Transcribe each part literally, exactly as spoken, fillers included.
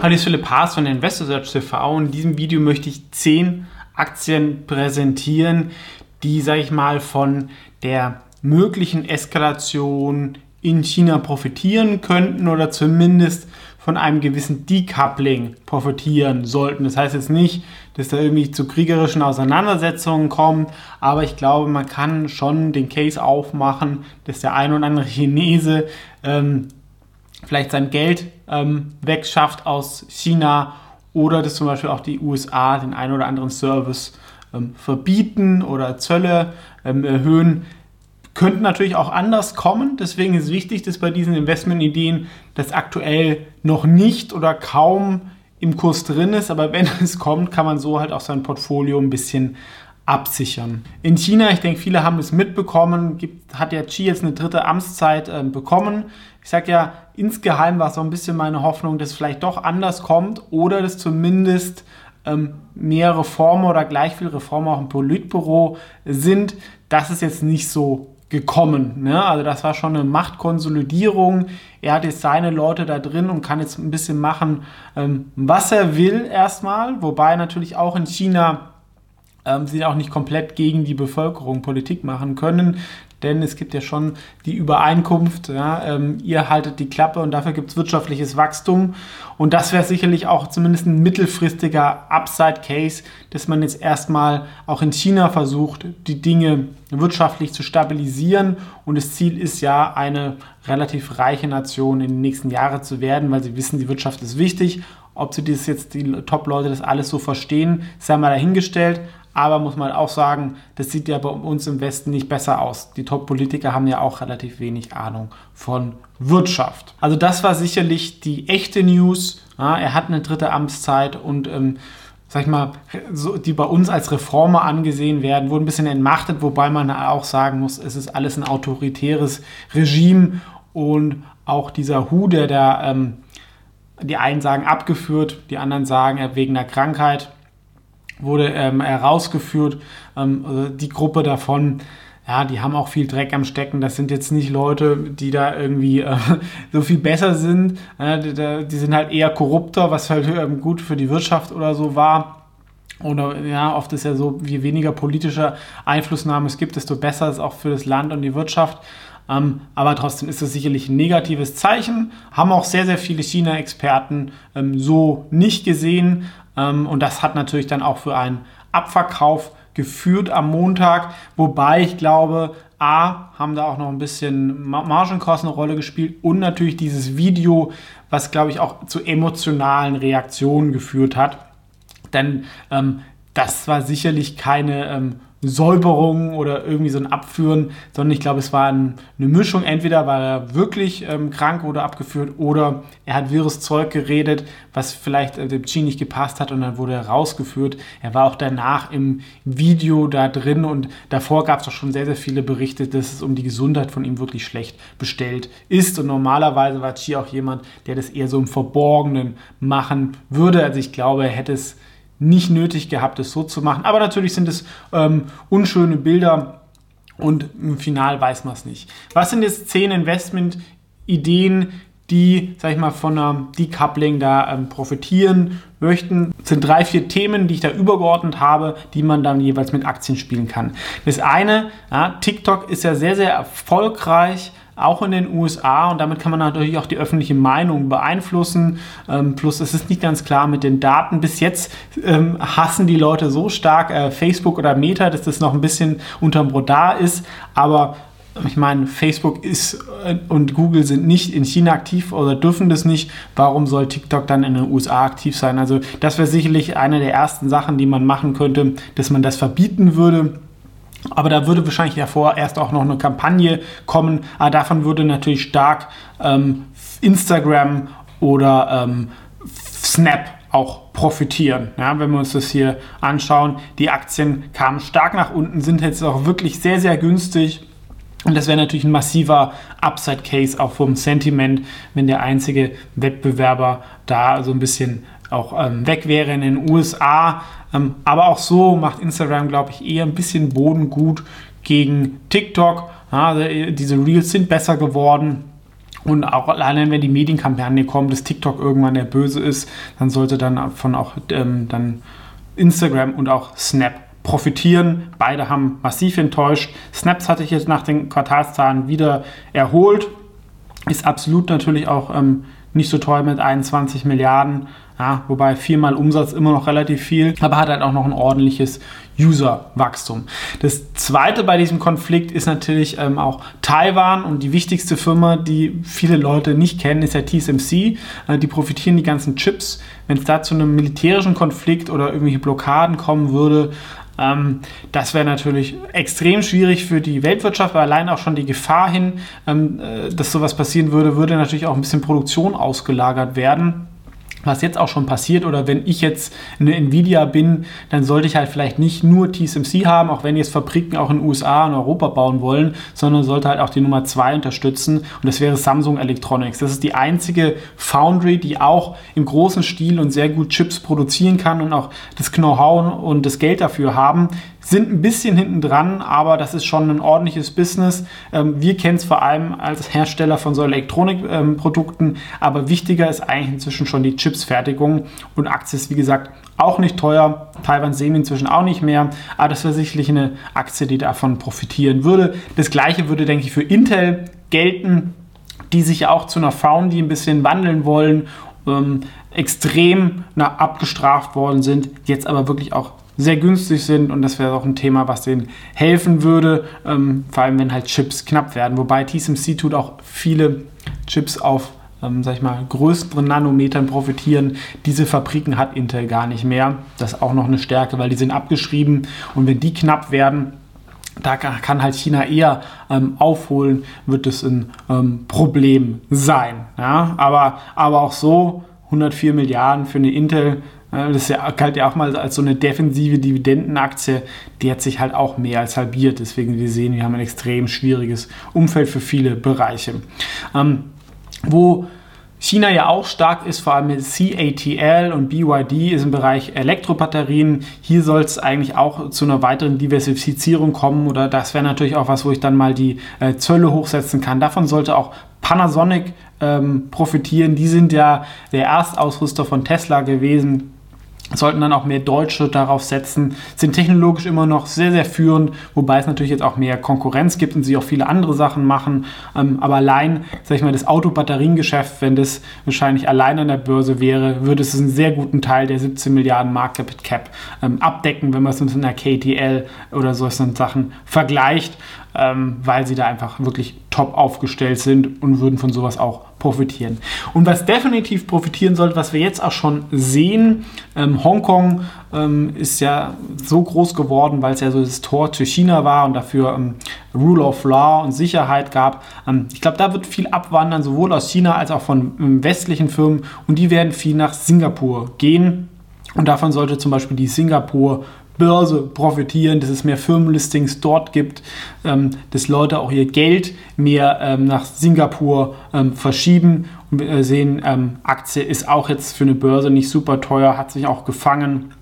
Hallo, ich bin Philipp Haas von InvestorSearchTV und in diesem Video möchte ich zehn Aktien präsentieren, die, sage ich mal, von der möglichen Eskalation in China profitieren könnten oder zumindest von einem gewissen Decoupling profitieren sollten. Das heißt jetzt nicht, dass da irgendwie zu kriegerischen Auseinandersetzungen kommt, aber ich glaube, man kann schon den Case aufmachen, dass der ein oder andere Chinese ähm, vielleicht sein Geld ähm, wegschafft aus China oder dass zum Beispiel auch die U S A den einen oder anderen Service ähm, verbieten oder Zölle ähm, erhöhen. Könnten natürlich auch anders kommen. Deswegen ist wichtig, dass bei diesen Investmentideen das aktuell noch nicht oder kaum im Kurs drin ist. Aber wenn es kommt, kann man so halt auch sein Portfolio ein bisschen absichern. In China, ich denke, viele haben es mitbekommen, gibt, hat ja Xi jetzt eine dritte Amtszeit äh, bekommen. Ich sage ja, insgeheim war so ein bisschen meine Hoffnung, dass es vielleicht doch anders kommt oder dass zumindest ähm, mehr Reformen oder gleich viel Reformen auch im Politbüro sind. Das ist jetzt nicht so gekommen, ne? Also das war schon eine Machtkonsolidierung. Er hat jetzt seine Leute da drin und kann jetzt ein bisschen machen, ähm, was er will erstmal. Wobei natürlich auch in China ähm, sie auch nicht komplett gegen die Bevölkerung Politik machen können. Denn es gibt ja schon die Übereinkunft, ja, ähm, ihr haltet die Klappe und dafür gibt es wirtschaftliches Wachstum. Und das wäre sicherlich auch zumindest ein mittelfristiger Upside-Case, dass man jetzt erstmal auch in China versucht, die Dinge wirtschaftlich zu stabilisieren. Und das Ziel ist ja, eine relativ reiche Nation in den nächsten Jahren zu werden, weil sie wissen, die Wirtschaft ist wichtig. Ob sie das jetzt, die Top-Leute das alles so verstehen, sei mal dahingestellt. Aber muss man auch sagen, das sieht ja bei uns im Westen nicht besser aus. Die Top-Politiker haben ja auch relativ wenig Ahnung von Wirtschaft. Also das war sicherlich die echte News. Ja, er hat eine dritte Amtszeit und ähm, sag ich mal, so, die bei uns als Reformer angesehen werden, wurden ein bisschen entmachtet, wobei man auch sagen muss, es ist alles ein autoritäres Regime und auch dieser Hu, der da, ähm, die einen sagen abgeführt, die anderen sagen wegen einer Krankheit, wurde ähm, herausgeführt, ähm, also die Gruppe davon, ja, die haben auch viel Dreck am Stecken, das sind jetzt nicht Leute, die da irgendwie äh, so viel besser sind, äh, die, die sind halt eher korrupter, was halt ähm, gut für die Wirtschaft oder so war. Oder ja, oft ist ja so, je weniger politische Einflussnahme es gibt, desto besser ist es auch für das Land und die Wirtschaft. Ähm, aber trotzdem ist das sicherlich ein negatives Zeichen, haben auch sehr, sehr viele China-Experten ähm, so nicht gesehen. Und das hat natürlich dann auch für einen Abverkauf geführt am Montag, wobei ich glaube, A, haben da auch noch ein bisschen Margenkosten eine Rolle gespielt und natürlich dieses Video, was, glaube ich, auch zu emotionalen Reaktionen geführt hat. Denn ähm, das war sicherlich keine ähm, Säuberung oder irgendwie so ein Abführen, sondern ich glaube, es war ein, eine Mischung. Entweder war er wirklich ähm, krank oder abgeführt oder er hat wirres Zeug geredet, was vielleicht äh, dem Xi nicht gepasst hat und dann wurde er rausgeführt. Er war auch danach im Video da drin und davor gab es doch schon sehr, sehr viele Berichte, dass es um die Gesundheit von ihm wirklich schlecht bestellt ist. Und normalerweise war Xi auch jemand, der das eher so im Verborgenen machen würde. Also ich glaube, er hätte es nicht nötig gehabt, es so zu machen. Aber natürlich sind es ähm, unschöne Bilder und im Final weiß man es nicht. Was sind jetzt zehn Investmentideen, die, sag ich mal, von einer Decoupling da ähm, profitieren möchten? Das sind drei, vier Themen, die ich da übergeordnet habe, die man dann jeweils mit Aktien spielen kann. Das eine, ja, TikTok ist ja sehr, sehr erfolgreich, auch in den U S A und damit kann man natürlich auch die öffentliche Meinung beeinflussen. Ähm, plus es ist nicht ganz klar mit den Daten. Bis jetzt ähm, hassen die Leute so stark äh, Facebook oder Meta, dass das noch ein bisschen unterm Radar ist. Aber ich meine, Facebook ist äh, und Google sind nicht in China aktiv oder dürfen das nicht. Warum soll TikTok dann in den U S A aktiv sein? Also das wäre sicherlich eine der ersten Sachen, die man machen könnte, dass man das verbieten würde. Aber da würde wahrscheinlich davor erst auch noch eine Kampagne kommen. Aber davon würde natürlich stark ähm, Instagram oder ähm, Snap auch profitieren. Ja, wenn wir uns das hier anschauen, die Aktien kamen stark nach unten, sind jetzt auch wirklich sehr, sehr günstig. Und das wäre natürlich ein massiver Upside-Case auch vom Sentiment, wenn der einzige Wettbewerber da so ein bisschen auch ähm, weg wäre in den U S A. Ähm, aber auch so macht Instagram, glaube ich, eher ein bisschen Boden gut gegen TikTok. Ja, also diese Reels sind besser geworden. Und auch allein, wenn die Medienkampagne kommt, dass TikTok irgendwann der Böse ist, dann sollte dann davon auch ähm, dann Instagram und auch Snap profitieren. Beide haben massiv enttäuscht. Snaps hatte ich jetzt nach den Quartalszahlen wieder erholt. Ist absolut natürlich auch ähm, nicht so teuer mit einundzwanzig Milliarden. Ja, wobei viermal Umsatz immer noch relativ viel, aber hat halt auch noch ein ordentliches User-Wachstum. Das Zweite bei diesem Konflikt ist natürlich ähm, auch Taiwan, und die wichtigste Firma, die viele Leute nicht kennen, ist der T S M C. Äh, die profitieren die ganzen Chips. Wenn es da zu einem militärischen Konflikt oder irgendwelche Blockaden kommen würde, ähm, das wäre natürlich extrem schwierig für die Weltwirtschaft, weil allein auch schon die Gefahr hin, ähm, dass sowas passieren würde, würde natürlich auch ein bisschen Produktion ausgelagert werden. Was jetzt auch schon passiert, oder wenn ich jetzt eine Nvidia bin, dann sollte ich halt vielleicht nicht nur T S M C haben, auch wenn jetzt Fabriken auch in den U S A und Europa bauen wollen, sondern sollte halt auch die Nummer zwei unterstützen, und das wäre Samsung Electronics. Das ist die einzige Foundry, die auch im großen Stil und sehr gut Chips produzieren kann und auch das Know-how und das Geld dafür haben. Sind ein bisschen hinten dran, aber das ist schon ein ordentliches Business. Wir kennen es vor allem als Hersteller von so Elektronikprodukten, aber wichtiger ist eigentlich inzwischen schon die Chipsfertigung, und Aktie ist, wie gesagt, auch nicht teuer. Taiwan sehen wir inzwischen auch nicht mehr, aber das wäre sicherlich eine Aktie, die davon profitieren würde. Das Gleiche würde, denke ich, für Intel gelten, die sich auch zu einer Foundry ein bisschen wandeln wollen, ähm, extrem na, abgestraft worden sind, jetzt aber wirklich auch sehr günstig sind, und das wäre auch ein Thema, was denen helfen würde, ähm, vor allem wenn halt Chips knapp werden. Wobei T S M C tut auch viele Chips auf, ähm, sag ich mal, größeren Nanometern profitieren. Diese Fabriken hat Intel gar nicht mehr. Das ist auch noch eine Stärke, weil die sind abgeschrieben, und wenn die knapp werden, da kann halt China eher ähm, aufholen, wird es ein ähm, Problem sein. Ja? Aber, aber auch so hundertvier Milliarden für eine Intel. Das galt ja auch mal als so eine defensive Dividendenaktie, die hat sich halt auch mehr als halbiert. Deswegen, wir sehen, wir haben ein extrem schwieriges Umfeld für viele Bereiche. Ähm, wo China ja auch stark ist, vor allem mit C A T L und B Y D, ist im Bereich Elektrobatterien. Hier soll es eigentlich auch zu einer weiteren Diversifizierung kommen, oder das wäre natürlich auch was, wo ich dann mal die äh, Zölle hochsetzen kann. Davon sollte auch Panasonic ähm, profitieren. Die sind ja der Erstausrüster von Tesla gewesen. Sollten dann auch mehr Deutsche darauf setzen, sind technologisch immer noch sehr, sehr führend, wobei es natürlich jetzt auch mehr Konkurrenz gibt und sie auch viele andere Sachen machen. Aber allein, sag ich mal, das Autobatteriengeschäft, wenn das wahrscheinlich allein an der Börse wäre, würde es einen sehr guten Teil der siebzehn Milliarden Market Cap abdecken, wenn man es mit einer K T L oder solchen Sachen vergleicht, weil sie da einfach wirklich top aufgestellt sind und würden von sowas auch profitieren. Und was definitiv profitieren sollte, was wir jetzt auch schon sehen, ähm, Hongkong ähm, ist ja so groß geworden, weil es ja so das Tor zu China war und dafür ähm, Rule of Law und Sicherheit gab. Ähm, ich glaube, da wird viel abwandern, sowohl aus China als auch von ähm, westlichen Firmen, und die werden viel nach Singapur gehen, und davon sollte zum Beispiel die Singapur Börse profitieren, dass es mehr Firmenlistings dort gibt, ähm, dass Leute auch ihr Geld mehr ähm, nach Singapur ähm, verschieben. Und wir sehen, ähm, Aktie ist auch jetzt für eine Börse nicht super teuer, hat sich auch gefangen.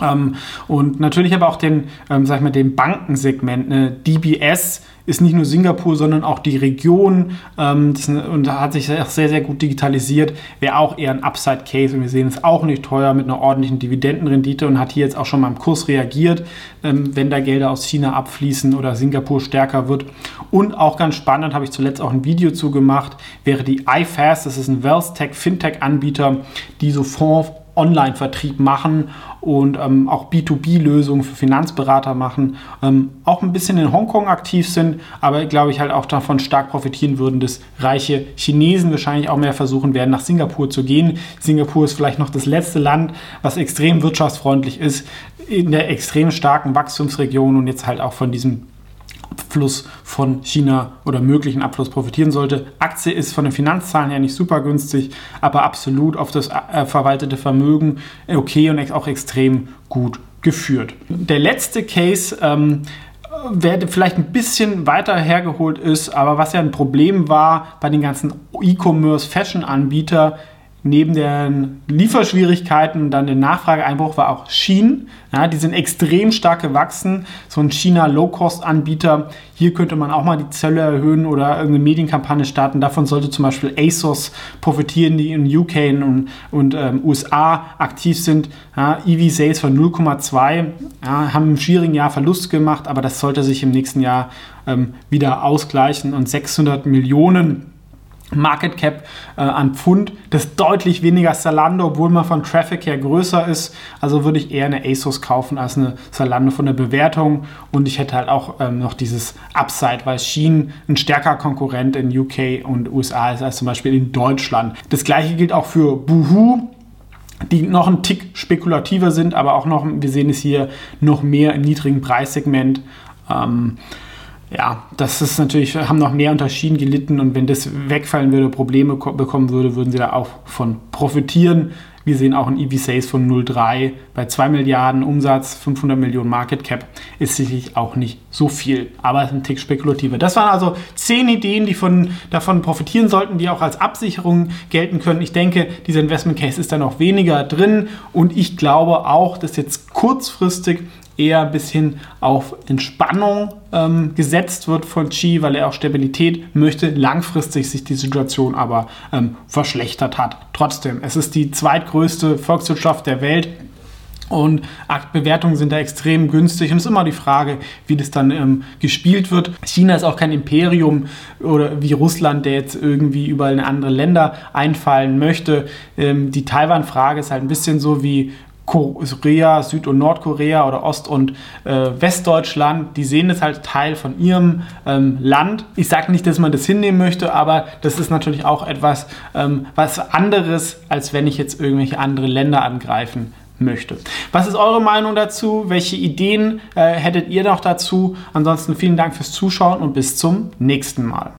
Ähm, und natürlich aber auch den, ähm, sag ich mal, den Bankensegment, ne? D B S ist nicht nur Singapur, sondern auch die Region, ähm, das, und da hat sich auch sehr, sehr gut digitalisiert, wäre auch eher ein Upside-Case, und wir sehen es auch nicht teuer mit einer ordentlichen Dividendenrendite, und hat hier jetzt auch schon mal im Kurs reagiert, ähm, wenn da Gelder aus China abfließen oder Singapur stärker wird. Und auch ganz spannend, habe ich zuletzt auch ein Video zu gemacht, wäre die iFast, das ist ein Wealth-Tech-Fintech-Anbieter, die so Fonds Online-Vertrieb machen und ähm, auch B zwei B Lösungen für Finanzberater machen, ähm, auch ein bisschen in Hongkong aktiv sind, aber glaube ich halt auch davon stark profitieren würden, dass reiche Chinesen wahrscheinlich auch mehr versuchen werden, nach Singapur zu gehen. Singapur ist vielleicht noch das letzte Land, was extrem wirtschaftsfreundlich ist, in der extrem starken Wachstumsregion, und jetzt halt auch von diesem Abfluss von China oder möglichen Abfluss profitieren sollte. Aktie ist von den Finanzzahlen her nicht super günstig, aber absolut auf das äh, verwaltete Vermögen okay und ex- auch extrem gut geführt. Der letzte Case, ähm, wer vielleicht ein bisschen weiter hergeholt ist, aber was ja ein Problem war bei den ganzen E-Commerce-Fashion-Anbietern, neben den Lieferschwierigkeiten dann der Nachfrageeinbruch war auch Shein. Ja, die sind extrem stark gewachsen. So ein China-Low-Cost-Anbieter. Hier könnte man auch mal die Zölle erhöhen oder irgendeine Medienkampagne starten. Davon sollte zum Beispiel ASOS profitieren, die in U K und, und ähm, U S A aktiv sind. Ja, E V-Sales von null Komma zwei. Ja, haben im schwierigen Jahr Verlust gemacht, aber das sollte sich im nächsten Jahr ähm, wieder ausgleichen. Und sechshundert Millionen Market Cap äh, an Pfund, das ist deutlich weniger Zalando, obwohl man von Traffic her größer ist. Also würde ich eher eine ASOS kaufen als eine Zalando von der Bewertung. Und ich hätte halt auch ähm, noch dieses Upside, weil Shein ein stärkerer Konkurrent in U K und U S A ist als zum Beispiel in Deutschland. Das gleiche gilt auch für Boohoo, die noch ein Tick spekulativer sind, aber auch noch, wir sehen es hier, noch mehr im niedrigen Preissegment. Ähm, Ja, das ist natürlich, haben noch mehr unter Shein gelitten und wenn das wegfallen würde, Probleme ko- bekommen würde, würden sie da auch von profitieren. Wir sehen auch ein E V-Sales von null Komma drei bei zwei Milliarden Umsatz, fünfhundert Millionen Market Cap ist sicherlich auch nicht so viel, aber ist ein Tick spekulativer. Das waren also zehn Ideen, die von, davon profitieren sollten, die auch als Absicherung gelten können. Ich denke, dieser Investment Case ist da noch weniger drin und ich glaube auch, dass jetzt kurzfristig eher ein bisschen auf Entspannung ähm, gesetzt wird von Xi, weil er auch Stabilität möchte, langfristig sich die Situation aber ähm, verschlechtert hat. Trotzdem, es ist die zweitgrößte Volkswirtschaft der Welt und Bewertungen sind da extrem günstig und es ist immer die Frage, wie das dann ähm, gespielt wird. China ist auch kein Imperium oder wie Russland, der jetzt irgendwie überall in andere Länder einfallen möchte. Ähm, die Taiwan-Frage ist halt ein bisschen so wie Korea, Süd- und Nordkorea oder Ost- und äh, Westdeutschland, die sehen das halt Teil von ihrem ähm, Land. Ich sage nicht, dass man das hinnehmen möchte, aber das ist natürlich auch etwas ähm, was anderes, als wenn ich jetzt irgendwelche andere Länder angreifen möchte. Was ist eure Meinung dazu? Welche Ideen äh, hättet ihr noch dazu? Ansonsten vielen Dank fürs Zuschauen und bis zum nächsten Mal.